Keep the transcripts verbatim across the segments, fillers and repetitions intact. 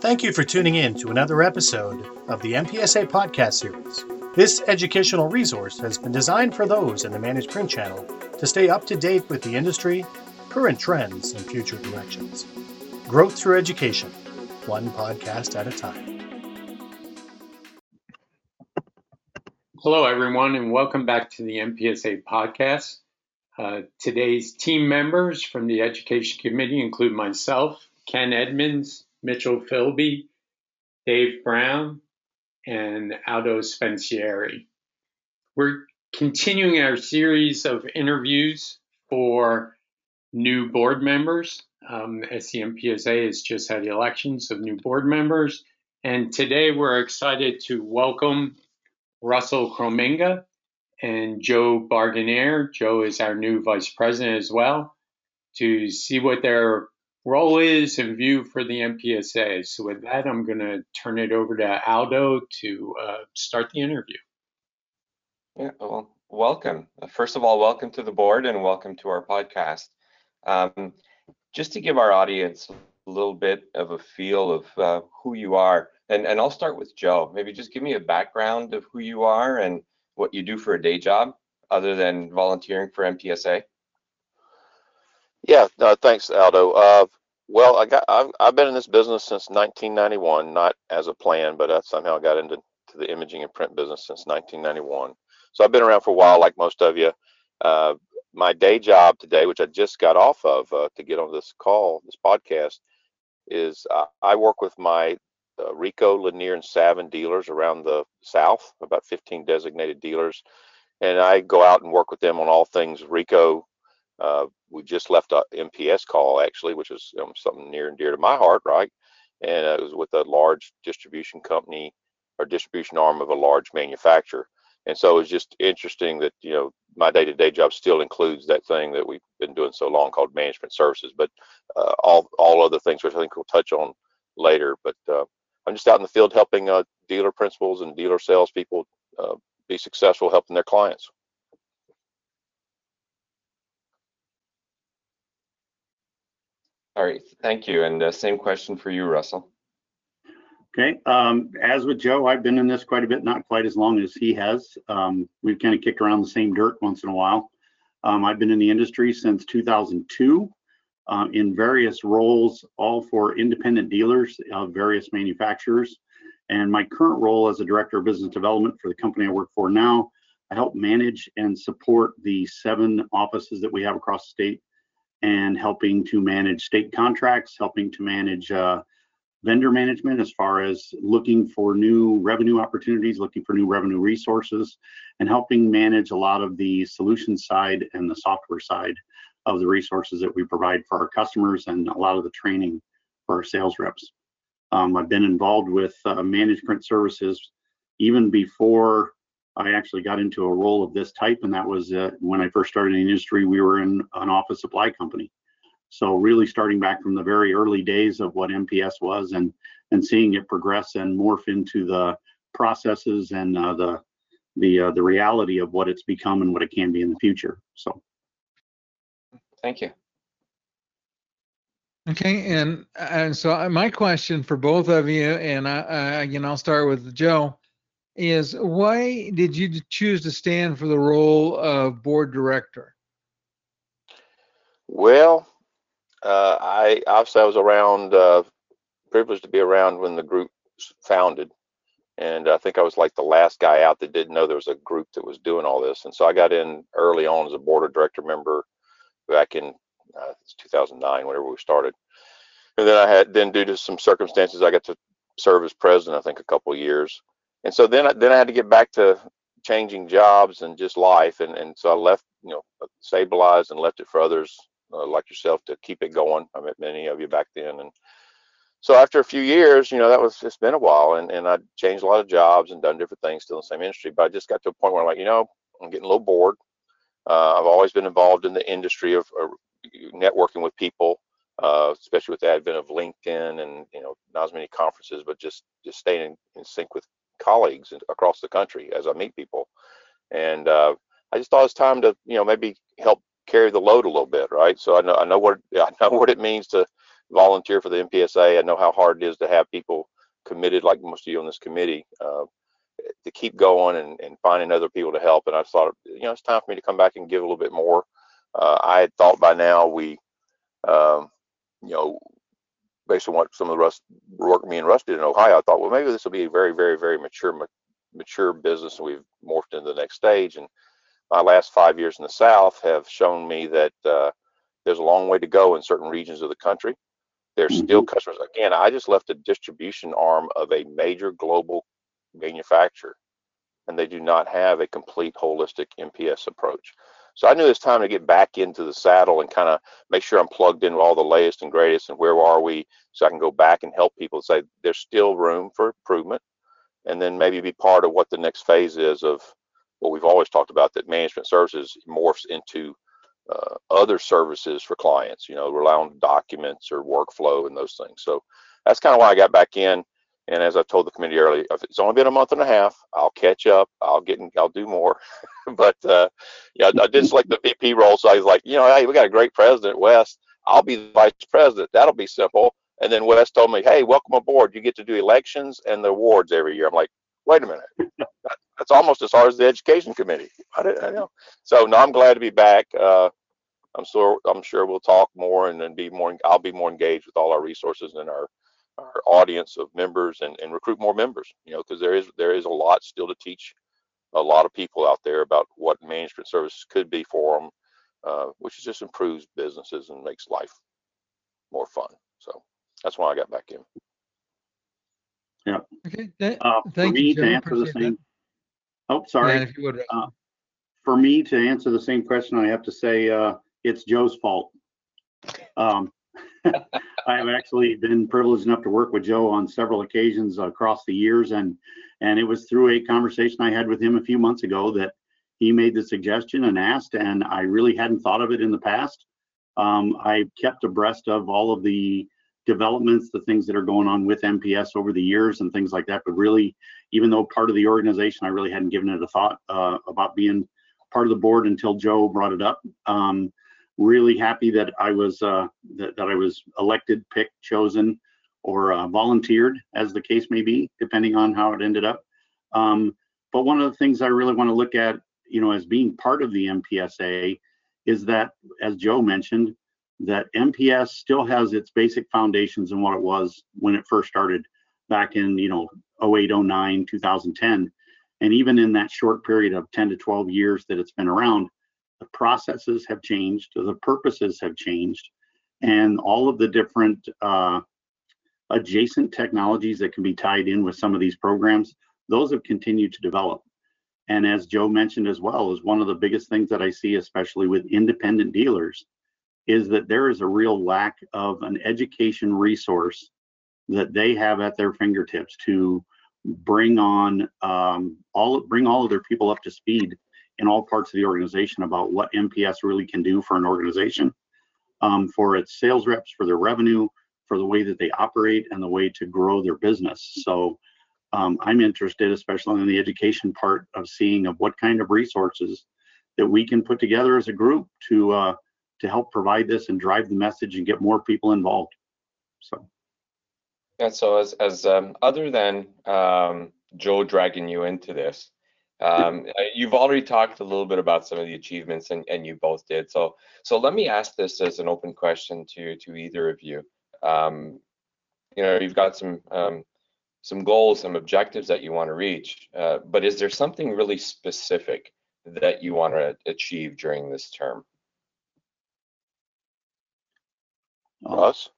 Thank you for tuning in to another episode of the M P S A podcast series. This educational resource has been designed for those in the Managed Print Channel to stay up to date with the industry, current trends, and future directions. Growth through education, one podcast at a time. Hello, everyone, and welcome back to the M P S A podcast. Uh, today's team members from the Education Committee include myself, Ken Edmonds, Mitchell Philby, Dave Brown, and Aldo Spencieri. We're continuing our series of interviews for new board members, um, as the M P S A has just had elections of new board members. And today we're excited to welcome Russell Kromminga and Joe Bargainer. Joe is our new vice president as well, to see what their role is and view for the M P S A. So with that, I'm going to turn it over to Aldo to uh, start the interview. Yeah, well, welcome. First of all, welcome to the board and welcome to our podcast. Um, just to give our audience a little bit of a feel of uh, who you are, and, and I'll start with Joe. Maybe just give me a background of who you are and what you do for a day job other than volunteering for M P S A. Yeah, uh, thanks, Aldo. Uh, well, I got, I've, I've been in this business since nineteen ninety-one, not as a plan, but I somehow got into to the imaging and print business since nineteen ninety-one. So I've been around for a while, like most of you. Uh, my day job today, which I just got off of uh, to get on this call, this podcast, is uh, I work with my uh, Ricoh, Lanier, and Savin dealers around the South, about fifteen designated dealers, and I go out and work with them on all things Ricoh. Uh, we just left a M P S call, actually, which is um, something near and dear to my heart, right? And uh, it was with a large distribution company or distribution arm of a large manufacturer. And so it's just interesting that, you know, my day-to-day job still includes that thing that we've been doing so long called management services, but uh, all all other things, which I think we'll touch on later. But uh, I'm just out in the field helping uh, dealer principals and dealer salespeople uh, be successful helping their clients. All right, thank you. And uh, same question for you, Russell. Okay, um, as with Joe, I've been in this quite a bit, not quite as long as he has. Um, we've kind of kicked around the same dirt once in a while. Um, I've been in the industry since two thousand two um, in various roles, all for independent dealers of various manufacturers. And my current role as a director of business development for the company I work for now, I help manage and support the seven offices that we have across the state, and helping to manage state contracts, helping to manage uh, vendor management as far as looking for new revenue opportunities, looking for new revenue resources, and helping manage a lot of the solution side and the software side of the resources that we provide for our customers and a lot of the training for our sales reps. Um, I've been involved with uh, managed print services even before I actually got into a role of this type, and that was uh, when I first started in the industry, we were in an office supply company. So really starting back from the very early days of what M P S was and and seeing it progress and morph into the processes and uh, the the uh, the reality of what it's become and what it can be in the future. So. Thank you. Okay, and and so my question for both of you, and I, I you know, I'll start with Joe, is why did you choose to stand for the role of board director? Well, uh, I obviously I was around, uh, privileged to be around when the group founded. And I think I was like the last guy out that didn't know there was a group that was doing all this. And so I got in early on as a board of director member back in uh, two thousand nine, whenever we started. And then I had, then due to some circumstances, I got to serve as president, I think a couple of years. And so then, then I had to get back to changing jobs and just life, and and so I left, you know, stabilized and left it for others uh, like yourself to keep it going. I met many of you back then, and so after a few years, you know, that was, it's been a while, and and I changed a lot of jobs and done different things, still in the same industry, but I just got to a point where I'm like, you know, I'm getting a little bored. Uh, I've always been involved in the industry of uh, networking with people. Uh, especially with the advent of LinkedIn, and you know, not as many conferences, but just just staying in, in sync with colleagues across the country as I meet people. And uh, I just thought it's time to, you know, maybe help carry the load a little bit, right? So I know I know what I know what it means to volunteer for the M P S A. I know how hard it is to have people committed, like most of you on this committee, uh, to keep going and, and finding other people to help. And I thought, you know, it's time for me to come back and give a little bit more. Uh, I had thought by now we, um, you know, based on what some of the Russ, work me and Russ did in Ohio, I thought, well, maybe this will be a very, very, very mature, ma mature business, and we've morphed into the next stage. And my last five years in the South have shown me that uh, there's a long way to go in certain regions of the country. There's still customers. Again, I just left a distribution arm of a major global manufacturer, and they do not have a complete holistic M P S approach. So I knew it's time to get back into the saddle and kind of make sure I'm plugged into all the latest and greatest and where are we, so I can go back and help people say there's still room for improvement, and then maybe be part of what the next phase is of what we've always talked about, that management services morphs into uh, other services for clients, you know, rely on documents or workflow and those things. So that's kind of why I got back in. And as I told the committee earlier, if it's only been a month and a half, I'll catch up. I'll get in, I'll do more. But uh, yeah, I did select the V P role. So I was like, you know, hey, we got a great president, Wes. I'll be the vice president. That'll be simple. And then Wes told me, hey, welcome aboard. You get to do elections and the awards every year. I'm like, wait a minute. That's almost as hard as the education committee. I didn't, I know. So no, I'm glad to be back. Uh, I'm sure I'm sure we'll talk more, and then be more. I'll be more engaged with all our resources and our. our audience of members, and, and recruit more members, you know, because there is there is a lot still to teach a lot of people out there about what management services could be for them, uh, which just improves businesses and makes life more fun. So that's why I got back in. Yeah. Okay. That, uh, thank for you, me Joe, to answer the same. That. Oh, sorry. Yeah, if you would. Uh, for me to answer the same question, I have to say uh, it's Joe's fault. Um, I have actually been privileged enough to work with Joe on several occasions across the years, and and it was through a conversation I had with him a few months ago that he made the suggestion and asked, and I really hadn't thought of it in the past. Um, I kept abreast of all of the developments, the things that are going on with M P S over the years and things like that, but really, even though part of the organization, I really hadn't given it a thought uh, about being part of the board until Joe brought it up. Um, Really happy that I was uh, that, that I was elected, picked, chosen, or uh, volunteered, as the case may be, depending on how it ended up. Um, but one of the things I really want to look at, you know, as being part of the M P S A, is that, as Joe mentioned, that M P S still has its basic foundations in what it was when it first started back in, you know, oh eight, oh nine, two thousand ten, and even in that short period of ten to twelve years that it's been around. The processes have changed, the purposes have changed, and all of the different uh, adjacent technologies that can be tied in with some of these programs, those have continued to develop. And as Joe mentioned as well, is one of the biggest things that I see, especially with independent dealers, is that there is a real lack of an education resource that they have at their fingertips to bring on um, all bring all of their people up to speed in all parts of the organization about what M P S really can do for an organization, um, for its sales reps, for their revenue, for the way that they operate, and the way to grow their business. So um, I'm interested, especially in the education part, of seeing of what kind of resources that we can put together as a group to uh, to help provide this and drive the message and get more people involved. So. And so as, as um, other than um, Joe dragging you into this, Um, you've already talked a little bit about some of the achievements, and, and you both did. So, so let me ask this as an open question to to either of you. Um, you know, you've got some um, some goals, some objectives that you want to reach, uh, but is there something really specific that you want to achieve during this term? Russ?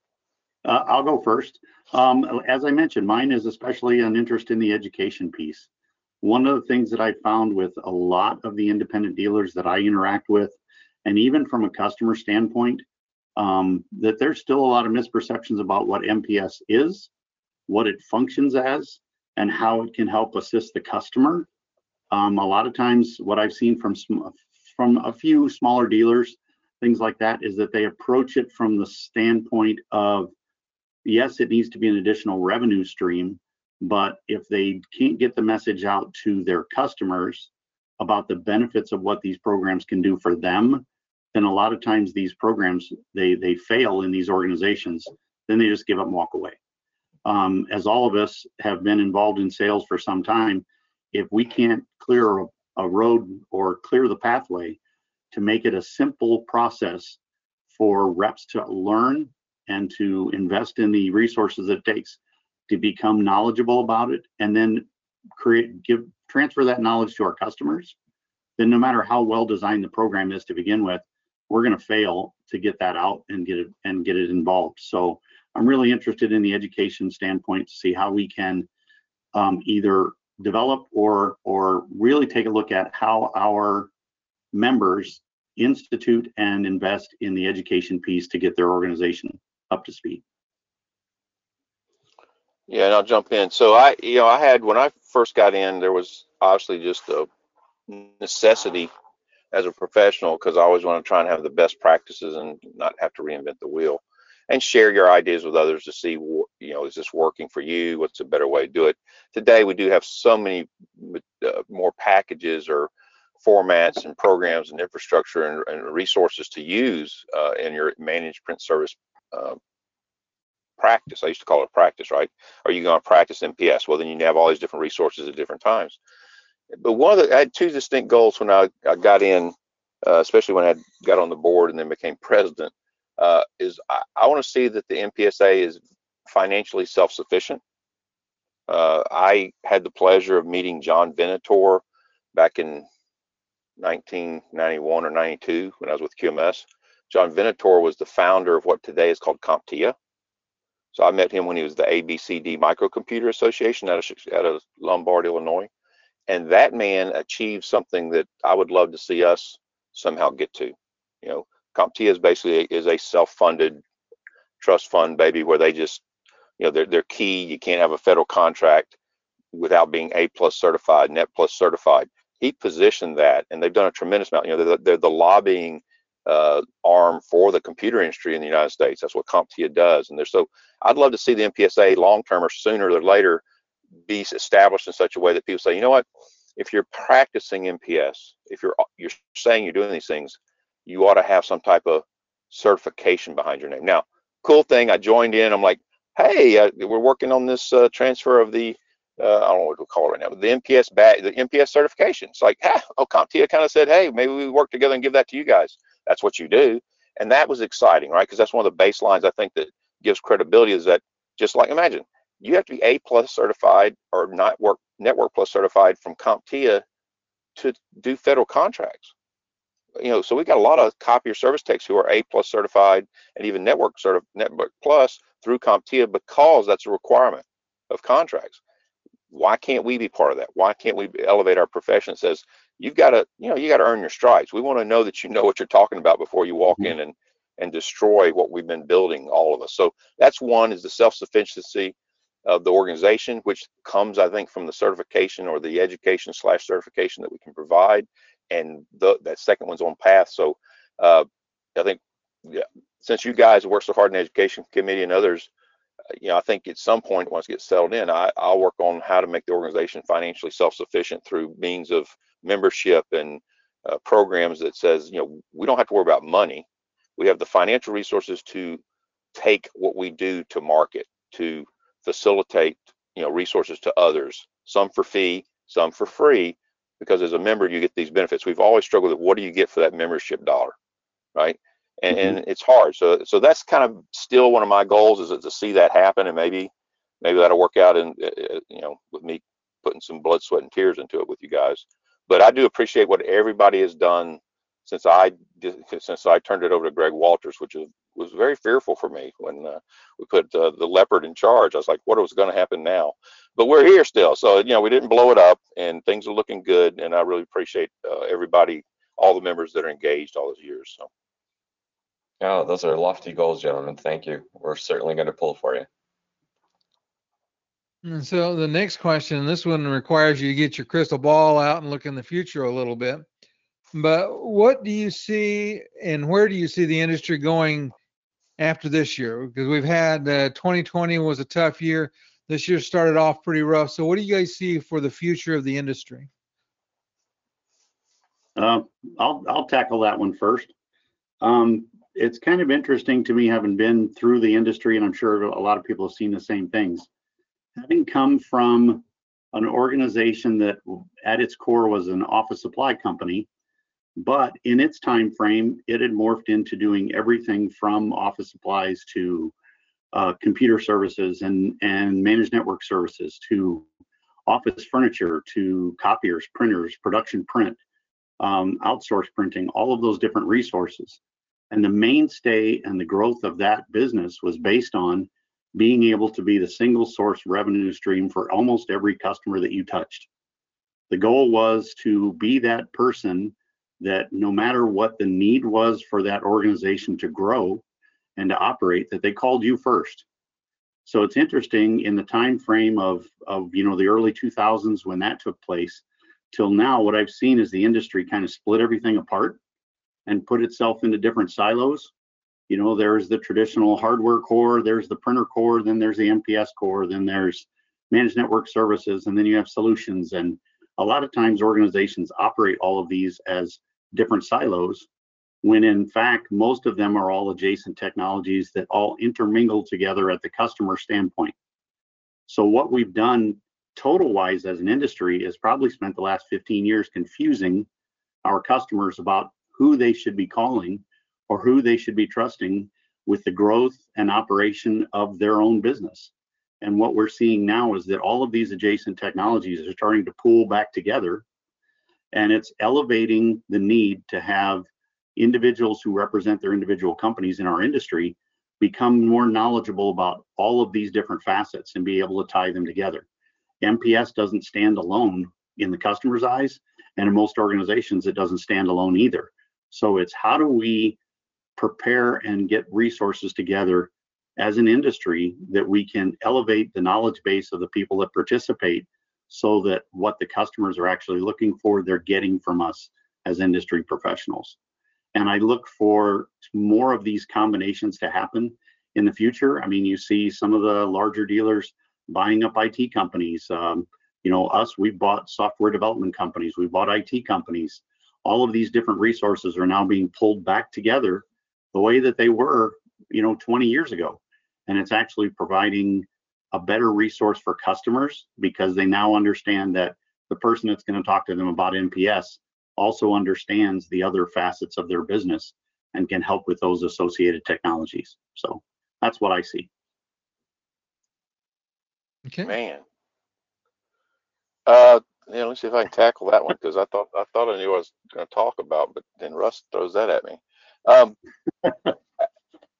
Uh, I'll go first. Um, as I mentioned, mine is especially an interest in the education piece. One of the things that I found with a lot of the independent dealers that I interact with, and even from a customer standpoint, um, that there's still a lot of misperceptions about what M P S is, what it functions as, and how it can help assist the customer. Um, a lot of times what I've seen from, from a few smaller dealers, things like that, is that they approach it from the standpoint of, yes, it needs to be an additional revenue stream, but if they can't get the message out to their customers about the benefits of what these programs can do for them, then a lot of times these programs, they they fail in these organizations. then they just give up and walk away. Um, as all of us have been involved in sales for some time, if we can't clear a, a road or clear the pathway to make it a simple process for reps to learn and to invest in the resources it takes to become knowledgeable about it, and then create, give, transfer that knowledge to our customers, then no matter how well designed the program is to begin with, we're going to fail to get that out and get it and get it involved. So I'm really interested in the education standpoint to see how we can um, either develop or or really take a look at how our members institute and invest in the education piece to get their organization up to speed. Yeah, and I'll jump in. So I, you know, I had, when I first got in, there was obviously just a necessity as a professional, because I always want to try and have the best practices and not have to reinvent the wheel, and share your ideas with others to see, you know, is this working for you? What's a better way to do it? Today, we do have so many uh, more packages or formats and programs and infrastructure and, and resources to use uh, in your managed print service uh, practice. I used to call it practice, right? Are you going to practice M P S? Well, then you have all these different resources at different times. But one of the, I had two distinct goals when I, I got in, uh, especially when I had got on the board and then became president, uh, is I, I want to see that the M P S A is financially self-sufficient. Uh, I had the pleasure of meeting John Venator back in nineteen ninety-one or ninety-two when I was with Q M S. John Venator was the founder of what today is called CompTIA. So I met him when he was the A B C D Microcomputer Association out of, out of Lombard, Illinois. And that man achieved something that I would love to see us somehow get to. You know, CompTIA is basically a, is a self-funded trust fund, baby, where they just, you know, they're, they're key. You can't have a federal contract without being A plus certified, Net plus certified. He positioned that, and they've done a tremendous amount. You know, they're, they're the lobbying uh, arm for the computer industry in the United States. That's what CompTIA does. And they're so, I'd love to see the M P S A long-term or sooner or later be established in such a way that people say, you know what, if you're practicing M P S, if you're you're saying you're doing these things, you ought to have some type of certification behind your name. Now, cool thing, I joined in, I'm like, hey, uh, we're working on this uh, transfer of the, uh, I don't know what to call it right now, but the M P S badge, the M P S certification. It's like, ah, oh, CompTIA kind of said, hey, maybe we work together and give that to you guys. That's what you do. And that was exciting, right? Because that's one of the baselines I think that gives credibility, is that, just like, imagine, you have to be A plus certified or not work network plus certified from CompTIA to do federal contracts. You know, so we got a lot of copier service techs who are A plus certified and even network sort of network plus through CompTIA, because that's a requirement of contracts. Why can't we be part of that? Why can't we elevate our profession? It says you've got to, you know, you got to earn your stripes. We want to know that you know what you're talking about before you walk in and and destroy what we've been building, all of us. So that's one, is the self-sufficiency of the organization, which comes, I think, from the certification or the education slash certification that we can provide, and the, that second one's on path. So uh, I think, yeah, since you guys work so hard in the education committee and others, uh, you know, I think at some point once it gets settled in, I, I'll work on how to make the organization financially self-sufficient through means of membership and uh, programs that says, you know, we don't have to worry about money. We have the financial resources to take what we do to market, to facilitate, you know, resources to others, some for fee, some for free, because as a member you get these benefits. We've always struggled with what do you get for that membership dollar, right? And, mm-hmm. and it's hard. So so that's kind of still one of my goals, is to see that happen, and maybe maybe that'll work out, and you know, with me putting some blood, sweat, and tears into it with you guys. But I do appreciate what everybody has done since I did, since I turned it over to Greg Walters, which is was very fearful for me when uh, we put uh, the leopard in charge. I was like, what was going to happen now? But we're here still. So, you know, we didn't blow it up, and things are looking good. And I really appreciate uh, everybody, all the members that are engaged all those years. So, oh, those are lofty goals, gentlemen. Thank you. We're certainly going to pull for you. And so the next question, this one requires you to get your crystal ball out and look in the future a little bit. But what do you see, and where do you see the industry going after this year? Because we've had uh, twenty twenty was a tough year. This year started off pretty rough. So what do you guys see for the future of the industry? Uh, I'll, I'll tackle that one first. Um, it's kind of interesting to me, having been through the industry, and I'm sure a lot of people have seen the same things. Having come from an organization that at its core was an office supply company, but in its time frame, it had morphed into doing everything from office supplies to uh, computer services and, and managed network services to office furniture, to copiers, printers, production print, um, outsource printing, all of those different resources. And the mainstay and the growth of that business was based on being able to be the single source revenue stream for almost every customer that you touched. The goal was to be that person that no matter what the need was for that organization to grow and to operate, that they called you first. So it's interesting in the time frame of, of you know, the early two thousands when that took place till now, what I've seen is the industry kind of split everything apart and put itself into different silos. You know, there's the traditional hardware core, there's the printer core, then there's the M P S core, then there's managed network services, and then you have solutions. And a lot of times organizations operate all of these as different silos, when in fact, most of them are all adjacent technologies that all intermingle together at the customer standpoint. So what we've done total-wise as an industry is probably spent the last fifteen years confusing our customers about who they should be calling or who they should be trusting with the growth and operation of their own business. And what we're seeing now is that all of these adjacent technologies are starting to pool back together, and it's elevating the need to have individuals who represent their individual companies in our industry become more knowledgeable about all of these different facets and be able to tie them together. M P S doesn't stand alone in the customer's eyes, and in most organizations, it doesn't stand alone either. So it's how do we prepare and get resources together as an industry that we can elevate the knowledge base of the people that participate so that what the customers are actually looking for, they're getting from us as industry professionals. And I look for more of these combinations to happen in the future. I mean, you see some of the larger dealers buying up I T companies. Um, you know, us, we bought software development companies, we bought I T companies. All of these different resources are now being pulled back together the way that they were, you know, twenty years ago. And it's actually providing a better resource for customers because they now understand that the person that's going to talk to them about M P S also understands the other facets of their business and can help with those associated technologies. So that's what I see. Okay. Man. Uh, yeah, let me see if I can tackle that one because I thought I thought I knew what I was going to talk about, but then Russ throws that at me. Um,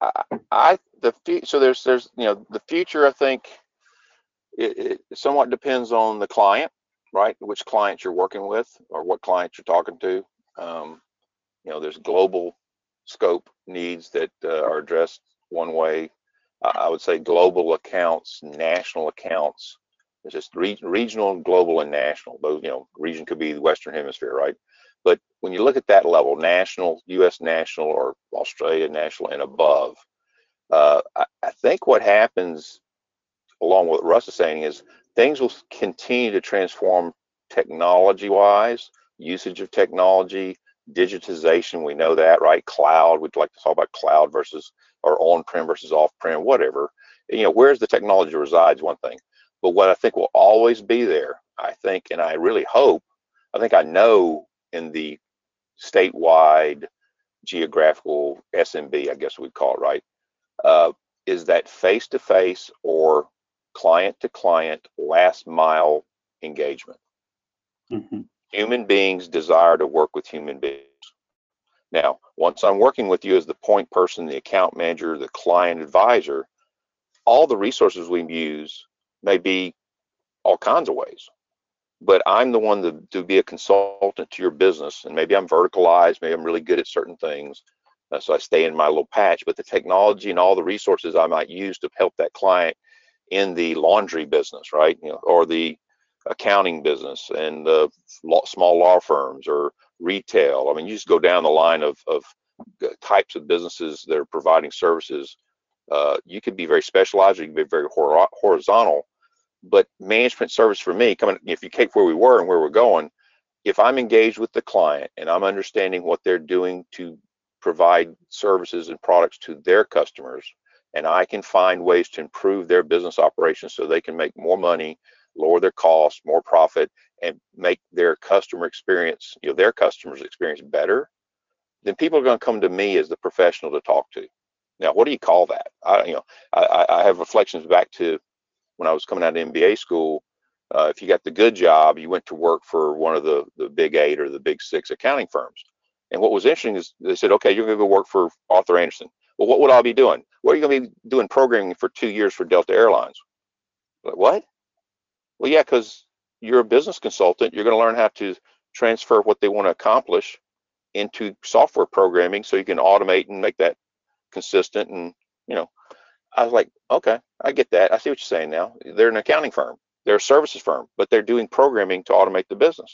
I, I the so there's there's you know the future. I think it, it somewhat depends on the client, right? Which clients you're working with or what clients you're talking to. Um, you know, there's global scope needs that uh, are addressed one way. I would say global accounts, national accounts. It's just re regional, global, and national. Those, you know, region could be the Western Hemisphere, right? But when you look at that level, national, U S national, or Australia national and above, uh, I, I think what happens, along with what Russ is saying, is things will continue to transform technology-wise, usage of technology, digitization. We know that, right? Cloud. We'd like to talk about cloud versus or on-prem versus off-prem, whatever. You know, where's the technology resides, one thing. But what I think will always be there, I think, and I really hope, I think I know in the statewide geographical S M B, I guess we'd call it, right, uh, is that face-to-face or client-to-client last-mile engagement. Mm-hmm. Human beings desire to work with human beings. Now, once I'm working with you as the point person, the account manager, the client advisor, all the resources we use may be all kinds of ways, but I'm the one to, to be a consultant to your business, and maybe I'm verticalized, maybe I'm really good at certain things, uh, so I stay in my little patch, but the technology and all the resources I might use to help that client in the laundry business, right, you know, or the accounting business and the law, small law firms or retail. I mean, you just go down the line of, of types of businesses that are providing services. Uh, you could be very specialized, or you could be very hor horizontal, but management service for me, coming, if you take where we were and where we're going, if I'm engaged with the client and I'm understanding what they're doing to provide services and products to their customers, and I can find ways to improve their business operations so they can make more money, lower their costs, more profit, and make their customer experience, you know, their customers' experience better, then people are going to come to me as the professional to talk to. Now, what do you call that? I, you know, I, I have reflections back to when I was coming out of M B A school. Uh, if you got the good job, you went to work for one of the, the big eight or the big six accounting firms. And what was interesting is they said, okay, you're going to go work for Arthur Andersen. Well, what would I be doing? Well, you're going to be doing programming for two years for Delta Airlines. Like, what? Well, yeah, because you're a business consultant. You're going to learn how to transfer what they want to accomplish into software programming so you can automate and make that consistent. And, you know, I was like, okay, I get that. I see what you're saying now. They're an accounting firm. They're a services firm, but they're doing programming to automate the business,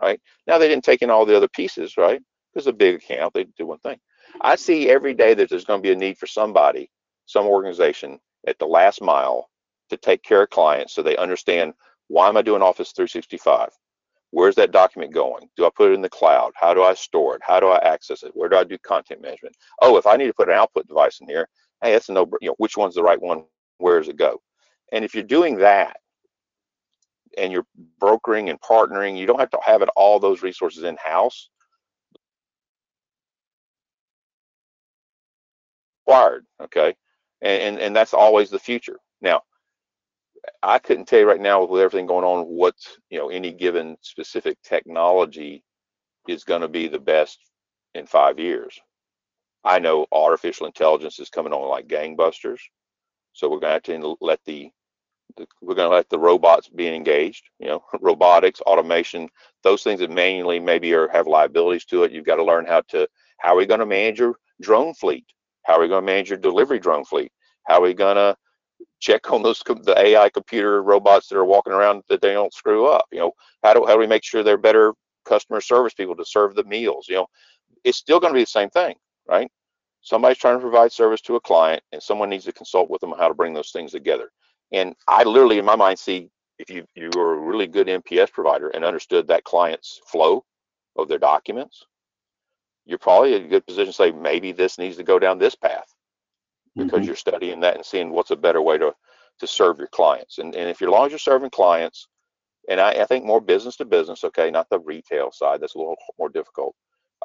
right? Now, they didn't take in all the other pieces, right? Because a big account, they do one thing. I see every day that there's going to be a need for somebody, some organization at the last mile to take care of clients so they understand, why am I doing Office three sixty-five? Where's that document going? Do I put it in the cloud? How do I store it? How do I access it? Where do I do content management? Oh, if I need to put an output device in here, hey, that's a no, you know, which one's the right one? Where does it go? And if you're doing that, and you're brokering and partnering, you don't have to have it all those resources in-house. Required, okay? And, and and that's always the future. Now, I couldn't tell you right now with everything going on what, you know, any given specific technology is going to be the best in five years. I know artificial intelligence is coming on like gangbusters. So we're going to have to let the we're going to let the robots be engaged, you know, robotics, automation, those things that manually maybe are, have liabilities to it. You've got to learn how to, how are we going to manage your drone fleet? How are we going to manage your delivery drone fleet? How are we going to check on those, the A I computer robots that are walking around that they don't screw up? You know, how do, how do we make sure they're better customer service people to serve the meals? You know, it's still going to be the same thing, right? Somebody's trying to provide service to a client and someone needs to consult with them on how to bring those things together. And I literally, in my mind, see if you you were a really good M P S provider and understood that client's flow of their documents, you're probably in a good position to say, maybe this needs to go down this path because mm-hmm. you're studying that and seeing what's a better way to, to serve your clients. And, and if you're, as long as you're serving clients, and I, I think more business to business, okay, not the retail side, that's a little more difficult.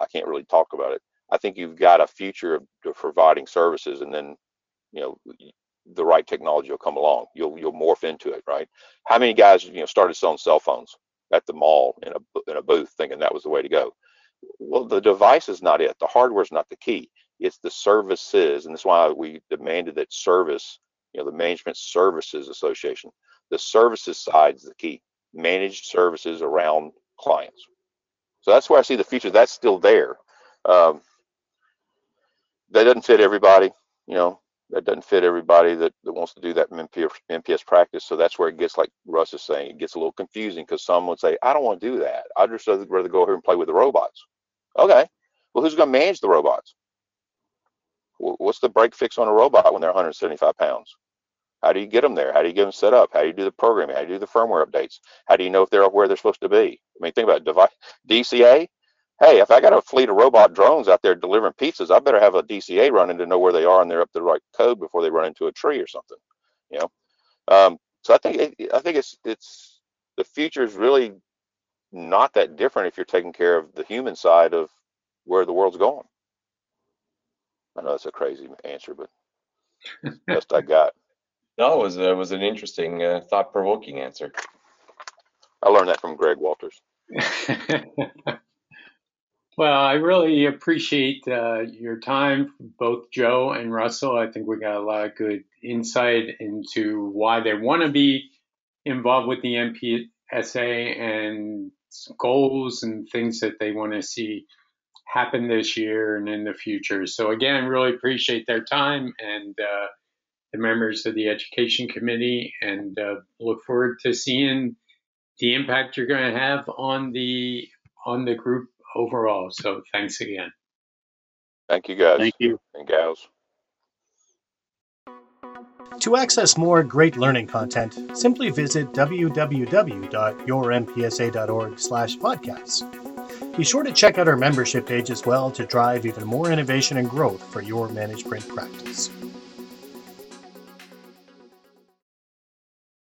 I can't really talk about it. I think you've got a future of, of providing services, and then, you know, the right technology will come along. You'll you'll morph into it, right? How many guys, you know, started selling cell phones at the mall in a in a booth, thinking that was the way to go? Well, the device is not it. The hardware is not the key. It's the services, and that's why we demanded that service. You know, the Management Services Association. The services side is the key. Managed services around clients. So that's where I see the future. That's still there. Um, that doesn't fit everybody, you know. That doesn't fit everybody that, that wants to do that M P S practice. So that's where it gets, like Russ is saying, it gets a little confusing because some would say, I don't want to do that. I'd just rather go here and play with the robots. Okay, well, who's going to manage the robots? What's the break fix on a robot when they're one hundred seventy-five pounds? How do you get them there? How do you get them set up? How do you do the programming? How do you do the firmware updates? How do you know if they're where they're supposed to be? I mean, think about it. Device, D C A. Hey, if I got a fleet of robot drones out there delivering pizzas, I better have a D C A running to know where they are and they're up to the right code before they run into a tree or something, you know. Um, so I think it, I think it's it's the future is really not that different if you're taking care of the human side of where the world's going. I know that's a crazy answer, but best I got. No, it was it was an interesting, uh, thought-provoking answer. I learned that from Greg Walters. Well, I really appreciate uh, your time, both Joe and Russell. I think we got a lot of good insight into why they want to be involved with the M P S A and goals and things that they want to see happen this year and in the future. So again, really appreciate their time and uh, the members of the Education Committee, and uh, look forward to seeing the impact you're going to have on the on the group overall. So thanks again. Thank you, guys. Thank you. And gals. To access more great learning content, simply visit w w w dot your m p s a dot org slash podcasts. Be sure to check out our membership page as well to drive even more innovation and growth for your managed print practice.